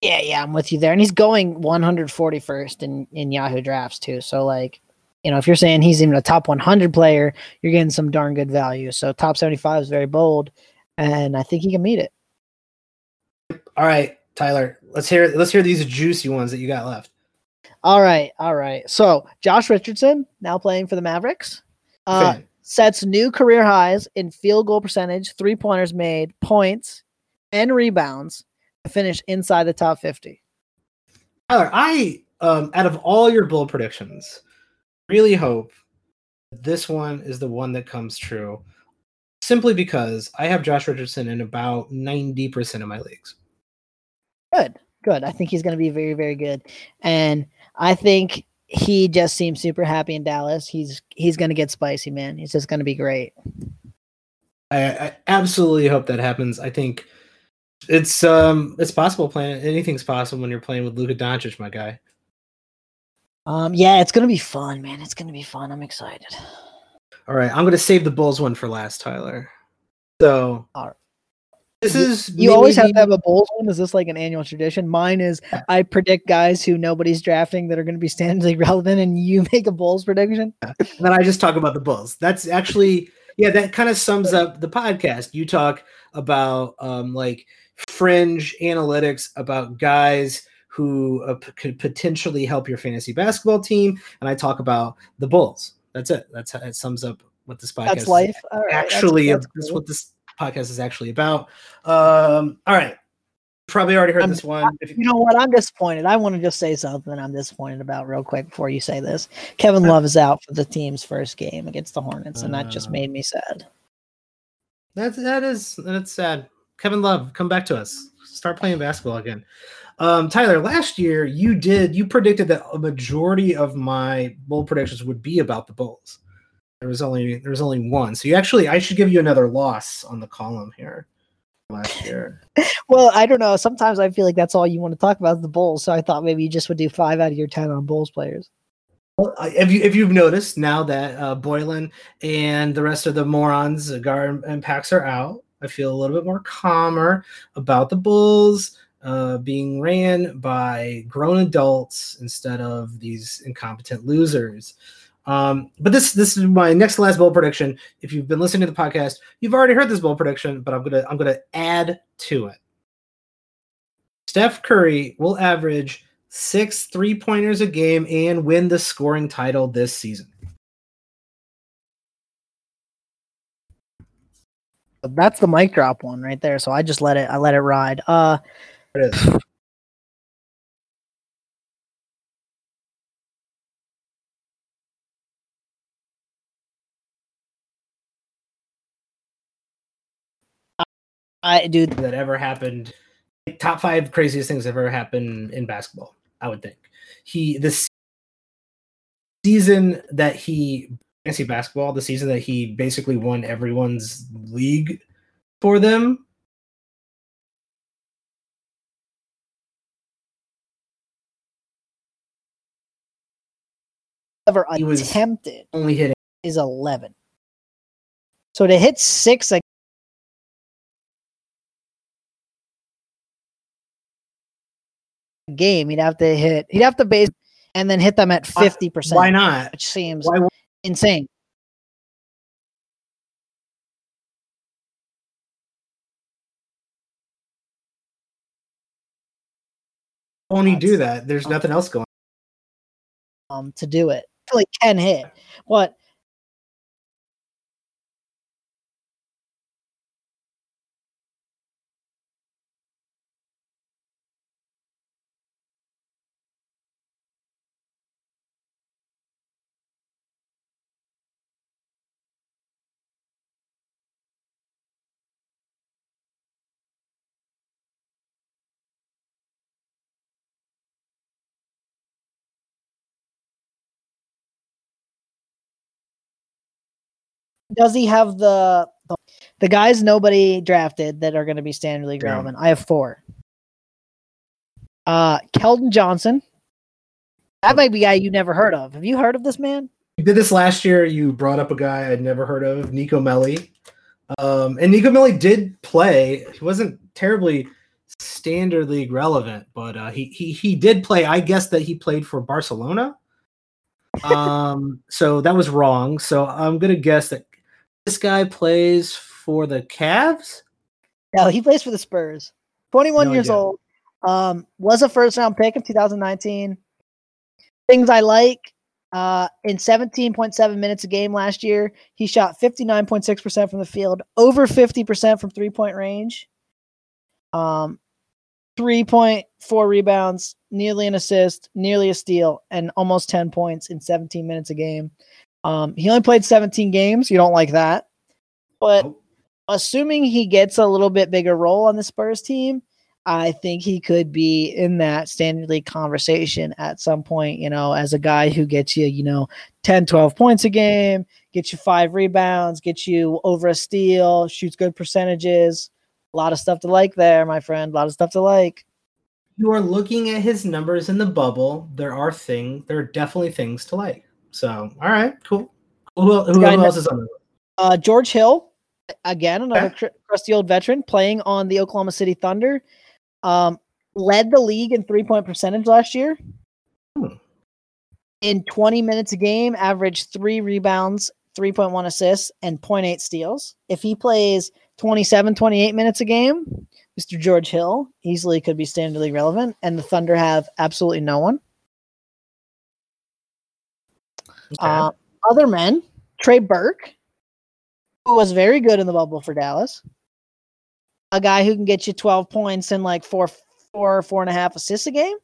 Yeah, yeah, I'm with you there. And he's going one hundred forty-first in, in Yahoo Drafts, too. So, like, you know, if you're saying he's even a top one hundred player, you're getting some darn good value. So top seventy-five is very bold, and I think he can meet it. All right, Tyler, let's hear let's hear these juicy ones that you got left. All right, all right. So Josh Richardson, now playing for the Mavericks, uh, sets new career highs in field goal percentage, three-pointers made, points, and rebounds to finish inside the top fifty. Tyler, I, um, out of all your bold predictions, really hope this one is the one that comes true, simply because I have Josh Richardson in about ninety percent of my leagues. Good, good. I think he's going to be very, very good. And I think he just seems super happy in Dallas. He's he's going to get spicy, man. He's just going to be great. I, I absolutely hope that happens. I think it's um it's possible playing. Anything's possible when you're playing with Luka Doncic, my guy. Um, yeah, it's going to be fun, man. It's going to be fun. I'm excited. All right. I'm going to save the Bulls one for last, Tyler. So All right. this you, is. You maybe, always have to have a Bulls one. Is this like an annual tradition? Mine is I predict guys who nobody's drafting that are going to be standardly relevant, and you make a Bulls prediction. Yeah. And then I just talk about the Bulls. That's actually, yeah, that kind of sums up the podcast. You talk about um, like fringe analytics about guys who uh, p- could potentially help your fantasy basketball team, and I talk about the Bulls. That's it. That's how it sums up what this podcast that's is life. All right. Actually, that's, that's, that's cool. What this podcast is actually about. Um, all right. Probably already heard I'm, this one. I, you know what? I'm disappointed. I want to just say something I'm disappointed about real quick before you say this. Kevin Love is out for the team's first game against the Hornets, and uh, that just made me sad. That, that is that's sad. Kevin Love, come back to us. Start playing basketball again. Um, Tyler, last year you did, you predicted that a majority of my bowl predictions would be about the Bulls. There was only, there was only one. So you actually, I should give you another loss on the column here last year. Well, I don't know. Sometimes I feel like that's all you want to talk about is the Bulls. So I thought maybe you just would do five out of your ten on Bulls players. Well, if, you, if you've noticed now that uh, Boylan and the rest of the morons, Gar and Pax are out, I feel a little bit more calmer about the Bulls. Uh, being ran by grown adults instead of these incompetent losers. Um, but this this is my next to last bold prediction. If you've been listening to the podcast, you've already heard this bold prediction, but I'm gonna I'm gonna add to it. Steph Curry will average six three-pointers a game and win the scoring title this season. That's the mic drop one right there. So I just let it I let it ride. Uh It is. I do that ever happened. Top five craziest things ever happened in basketball, I would think. He this season that he fantasy basketball, the season that he basically won everyone's league for them. Ever attempted only hitting is eleven. So to hit six a game, he'd have to hit. He'd have to base and then hit them at fifty percent. Why not? Which seems why, insane. Only do that. There's nothing else going on um, to do it. Really can hit, but does he have the the, the guys nobody drafted that are going to be standard league relevant? I have four. Uh, Keldon Johnson. That might be a guy you never heard of. Have you heard of this man? You did this last year. You brought up a guy I'd never heard of, Nico Melli. Um, and Nico Melli did play. He wasn't terribly standard league relevant, but uh, he he he did play. I guess that he played for Barcelona. Um, so that was wrong. So I'm gonna guess that this guy plays for the Cavs. No, he plays for the Spurs. twenty-one no, years old. Um, was a first round pick in two thousand nineteen. Things I like. Uh, in seventeen point seven minutes a game last year, he shot fifty-nine point six percent from the field, over fifty percent from three-point range, um, three point four rebounds, nearly an assist, nearly a steal, and almost ten points in seventeen minutes a game. Um, he only played seventeen games. You don't like that. But assuming he gets a little bit bigger role on the Spurs team, I think he could be in that standard league conversation at some point, you know, as a guy who gets you, you know, ten, twelve points a game, gets you five rebounds, gets you over a steal, shoots good percentages. A lot of stuff to like there, my friend. A lot of stuff to like. You are looking at his numbers in the bubble. There are things, there are definitely things to like. So, all right, cool. Who, who, who else is on there? Uh, George Hill, again, another okay. crusty old veteran playing on the Oklahoma City Thunder. Um, led the league in three-point percentage last year. Hmm. In twenty minutes a game, averaged three rebounds, three point one assists, and zero point eight steals. If he plays twenty-seven, twenty-eight minutes a game, Mister George Hill easily could be standard league relevant, and the Thunder have absolutely no one. Okay. Uh, other men, Trey Burke, who was very good in the bubble for Dallas. A guy who can get you twelve points and like four, four, four and a half assists a game.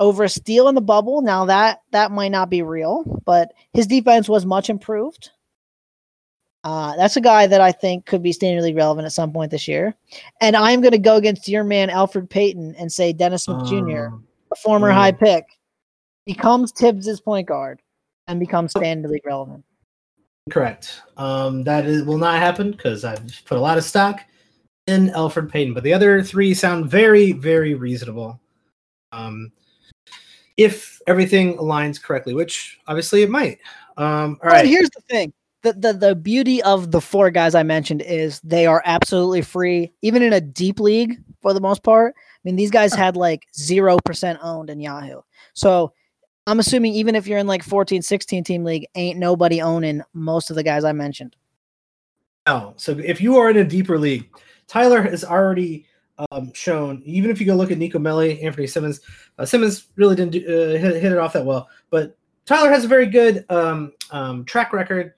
Over a steal in the bubble. Now that that might not be real, but his defense was much improved. Uh, that's a guy that I think could be standard league relevant at some point this year. And I'm going to go against your man Elfrid Payton and say Dennis Smith Junior, a former um, high pick, becomes Tibbs's point guard and becomes standard league relevant. Correct. Um, that is, will not happen because I've put a lot of stock in Elfrid Payton, but the other three sound very, very reasonable. Um, if everything aligns correctly, which obviously it might. Um, all but right. Here's the thing: the, the the beauty of the four guys I mentioned is they are absolutely free, even in a deep league for the most part. I mean, these guys had like zero percent owned in Yahoo, so. I'm assuming even if you're in like fourteen, sixteen team league, ain't nobody owning most of the guys I mentioned. No. So if you are in a deeper league, Tyler has already um, shown, even if you go look at Nico Melli, Anthony Simmons, uh, Simmons really didn't do, uh, hit, hit it off that well, but Tyler has a very good um, um, track record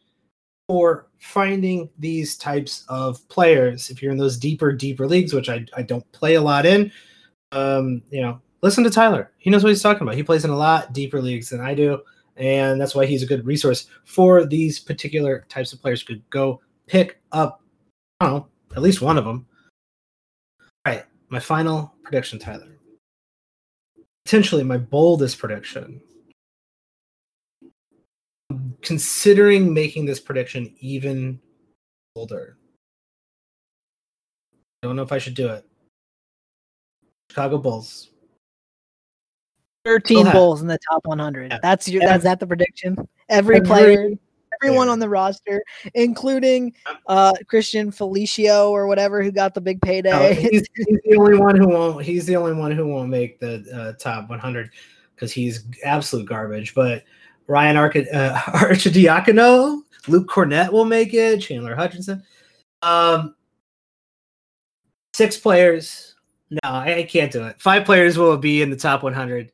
for finding these types of players. If you're in those deeper, deeper leagues, which I, I don't play a lot in, um, you know, listen to Tyler. He knows what he's talking about. He plays in a lot deeper leagues than I do, and that's why he's a good resource for these particular types of players. Could go pick up, I don't know, at least one of them. All right, my final prediction, Tyler. Potentially my boldest prediction. I'm considering making this prediction even bolder. I don't know if I should do it. Chicago Bulls. thirteen Bulls in the top one hundred. Yeah. That's your. That's that the prediction. Every, Every player, everyone yeah. on the roster, including uh, Christian Felicio or whatever who got the big payday. No, he's, he's the only one who won't. He's the only one who won't make the uh, top one hundred because he's absolute garbage. But Ryan Arcid, uh, Arcidiacono, Luke Cornett will make it. Chandler Hutchinson. Um, six players. No, I, I can't do it. Five players will be in the top one hundred.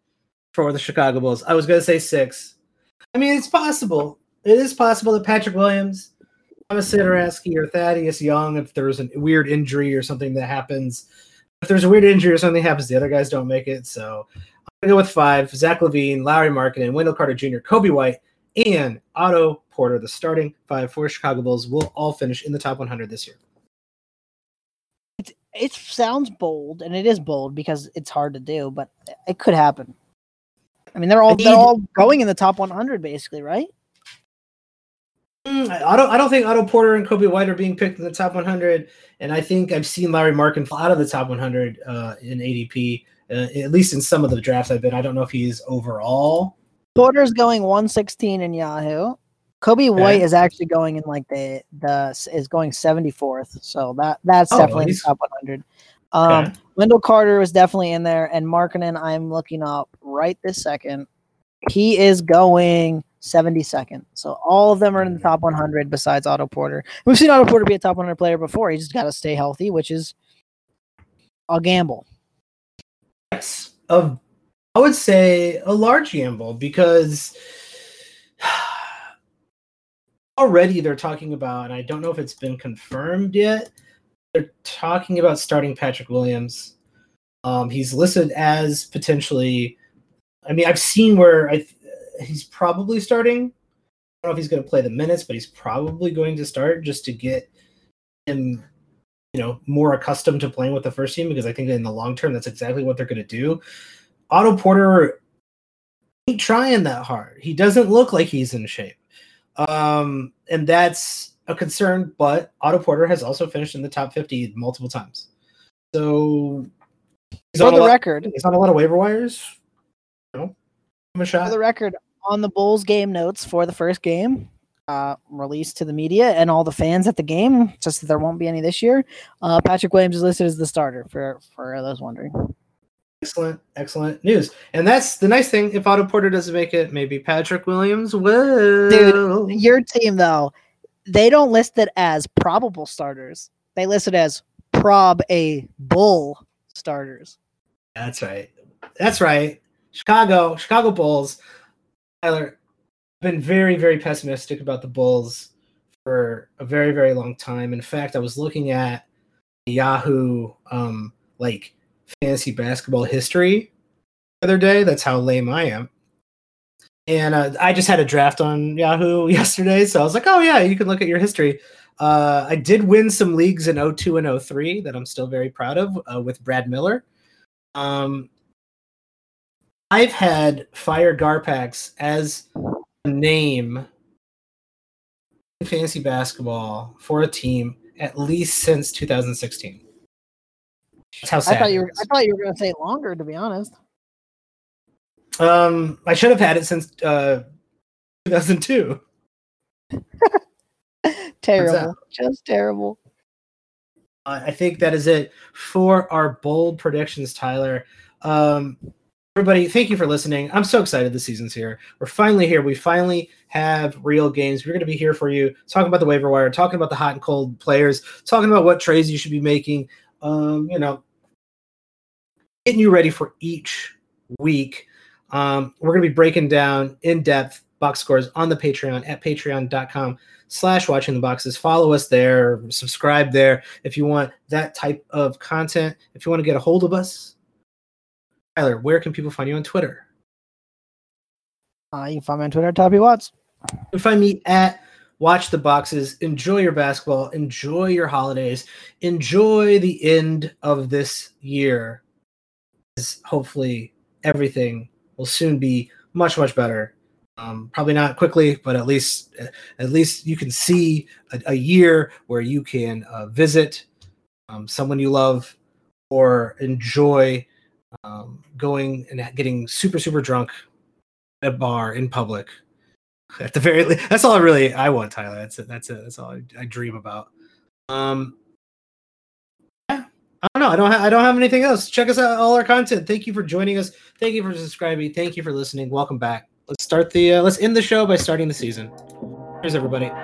For the Chicago Bulls. I was going to say six. I mean, it's possible. It is possible that Patrick Williams, Thomas Sidoransky, or Thaddeus Young, if there's a weird injury or something that happens, if there's a weird injury or something happens, the other guys don't make it. So I'm going to go with five. Zach LaVine, Lauri Markkanen, Wendell Carter Junior, Kobe White, and Otto Porter, the starting five for Chicago Bulls, will all finish in the top one hundred this year. It, it sounds bold, and it is bold because it's hard to do, but it could happen. I mean, they're all they're all going in the top one hundred, basically, right? I don't. I don't think Otto Porter and Kobe White are being picked in the top one hundred, and I think I've seen Lauri Markkanen fall out of the top one hundred uh, in A D P, uh, at least in some of the drafts I've been. I don't know if he is overall. Porter's going one sixteen in Yahoo. Kobe White okay. is actually going in like the the is going seventy-fourth, so that that's oh, definitely he's... top one hundred. Um, okay. Wendell Carter was definitely in there, and Markkanen I'm looking up right this second. He is going seventy-second. So all of them are in the top one hundred besides Otto Porter. We've seen Otto Porter be a top one hundred player before. He's just got to stay healthy, which is a gamble. Yes. Uh, I would say a large gamble because already they're talking about, and I don't know if it's been confirmed yet, they're talking about starting Patrick Williams. Um, he's listed as potentially... I mean, I've seen where I th- he's probably starting. I don't know if he's going to play the minutes, but he's probably going to start just to get him, you know, more accustomed to playing with the first team, because I think that in the long term, that's exactly what they're going to do. Otto Porter ain't trying that hard. He doesn't look like he's in shape. Um, and that's a concern, but Otto Porter has also finished in the top fifty multiple times. So he's on the record. He's on a lot of waiver wires. No. A shot. For the record, on the Bulls game notes for the first game, uh, released to the media and all the fans at the game, just that there won't be any this year, uh, Patrick Williams is listed as the starter, for, for those wondering. Excellent, excellent news. And that's the nice thing. If Otto Porter doesn't make it, maybe Patrick Williams will. Dude, your team, though, they don't list it as probable starters. They list it as prob a bull starters. That's right. That's right. Chicago, Chicago Bulls. Tyler, I've been very, very pessimistic about the Bulls for a very, very long time. In fact, I was looking at Yahoo, um, like fantasy basketball history the other day. That's how lame I am. And uh, I just had a draft on Yahoo yesterday, so I was like, oh yeah, you can look at your history. Uh, I did win some leagues in oh two and oh three that I'm still very proud of, uh, with Brad Miller. Um. I've had Fire Garpax as a name in fantasy basketball for a team at least since two thousand sixteen. That's how sad I thought you were, I thought you were going to say longer, to be honest. Um, I should have had it since uh, two thousand two. Terrible. Just terrible. Uh, I think that is it for our bold predictions, Tyler. Um, Everybody, thank you for listening. I'm so excited the season's here. We're finally here. We finally have real games. We're going to be here for you, talking about the waiver wire, talking about the hot and cold players, talking about what trades you should be making, um, you know, getting you ready for each week. Um, we're going to be breaking down in-depth box scores on the Patreon at patreon.com slash watching the boxes. Follow us there. Subscribe there if you want that type of content. If you want to get a hold of us, Tyler, where can people find you on Twitter? Uh, you can find me on Twitter at Toppy Watts. You can find me at Watch the Boxes. Enjoy your basketball. Enjoy your holidays. Enjoy the end of this year. Hopefully everything will soon be much, much better. Um, probably not quickly, but at least at least you can see a, a year where you can uh, visit um, someone you love or enjoy Um, going and getting super, super drunk at a bar in public. At the very least, that's all I really I want, Tyler. That's it. That's it. That's all I, I dream about. Um, yeah, I don't know. I don't. Ha- I don't have anything else. Check us out. All our content. Thank you for joining us. Thank you for subscribing. Thank you for listening. Welcome back. Let's start the. Uh, let's end the show by starting the season. Here's everybody.